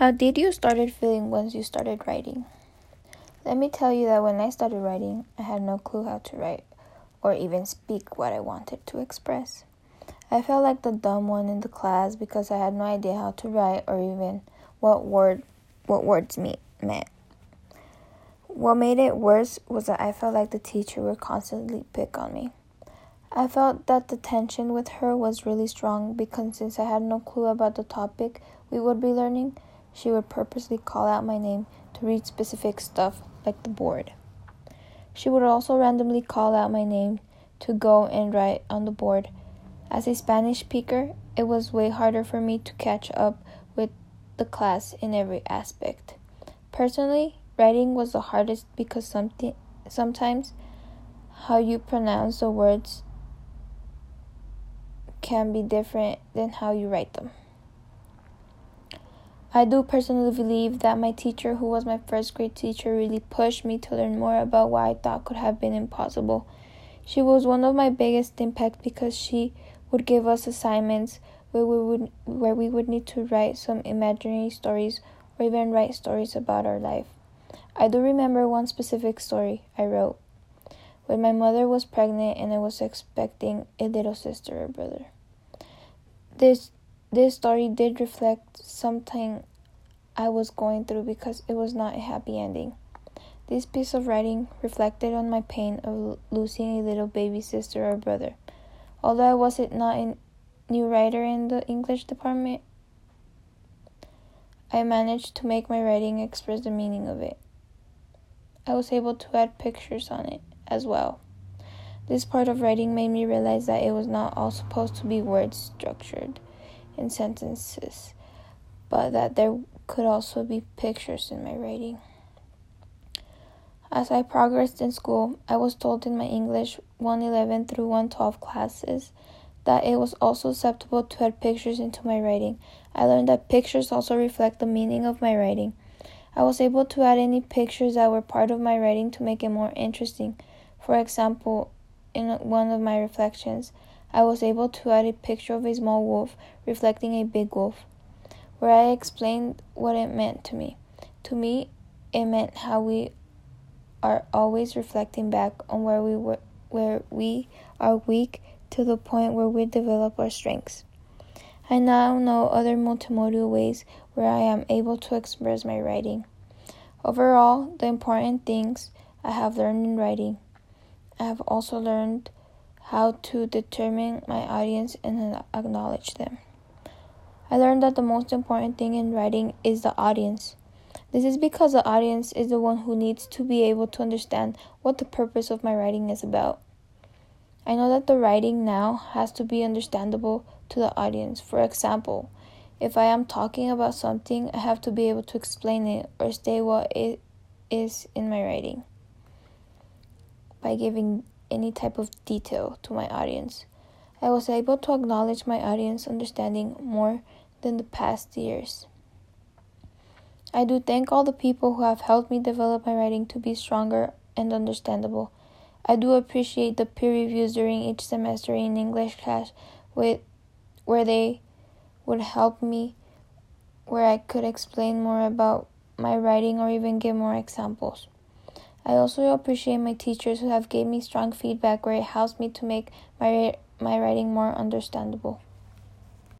How did you started feeling once you started writing? Let me tell you that when I started writing, I had no clue how to write or even speak what I wanted to express. I felt like the dumb one in the class because I had no idea how to write or even what words meant. What made it worse was that I felt like the teacher would constantly pick on me. I felt that the tension with her was really strong because since I had no clue about the topic we would be learning, she would purposely call out my name to read specific stuff like the board. She would also randomly call out my name to go and write on the board. As a Spanish speaker, it was way harder for me to catch up with the class in every aspect. Personally, writing was the hardest because sometimes how you pronounce the words can be different than how you write them. I do personally believe that my teacher, who was my first grade teacher, really pushed me to learn more about what I thought could have been impossible. She was one of my biggest impacts because she would give us assignments where we would need to write some imaginary stories or even write stories about our life. I do remember one specific story I wrote when my mother was pregnant and I was expecting a little sister or brother. This story did reflect something I was going through because it was not a happy ending. This piece of writing reflected on my pain of losing a little baby sister or brother. Although I was not a new writer in the English department, I managed to make my writing express the meaning of it. I was able to add pictures on it as well. This part of writing made me realize that it was not all supposed to be words structured in sentences, but that there could also be pictures in my writing. As I progressed in school, I was told in my English 111 through 112 classes that it was also acceptable to add pictures into my writing. I learned that pictures also reflect the meaning of my writing. I was able to add any pictures that were part of my writing to make it more interesting. For example, in one of my reflections, I was able to add a picture of a small wolf reflecting a big wolf, where I explained what it meant to me. To me, it meant how we are always reflecting back on where we are weak to the point where we develop our strengths. I now know other multimodal ways where I am able to express my writing. Overall, the important things I have learned in writing. I have also learned how to determine my audience and acknowledge them. I learned that the most important thing in writing is the audience. This is because the audience is the one who needs to be able to understand what the purpose of my writing is about. I know that the writing now has to be understandable to the audience. For example, if I am talking about something, I have to be able to explain it or state what it is in my writing by giving any type of detail to my audience. I was able to acknowledge my audience understanding more than the past years. I do thank all the people who have helped me develop my writing to be stronger and understandable. I do appreciate the peer reviews during each semester in English class where they would help me, where I could explain more about my writing or even give more examples. I also appreciate my teachers who have gave me strong feedback where it helps me to make my writing more understandable.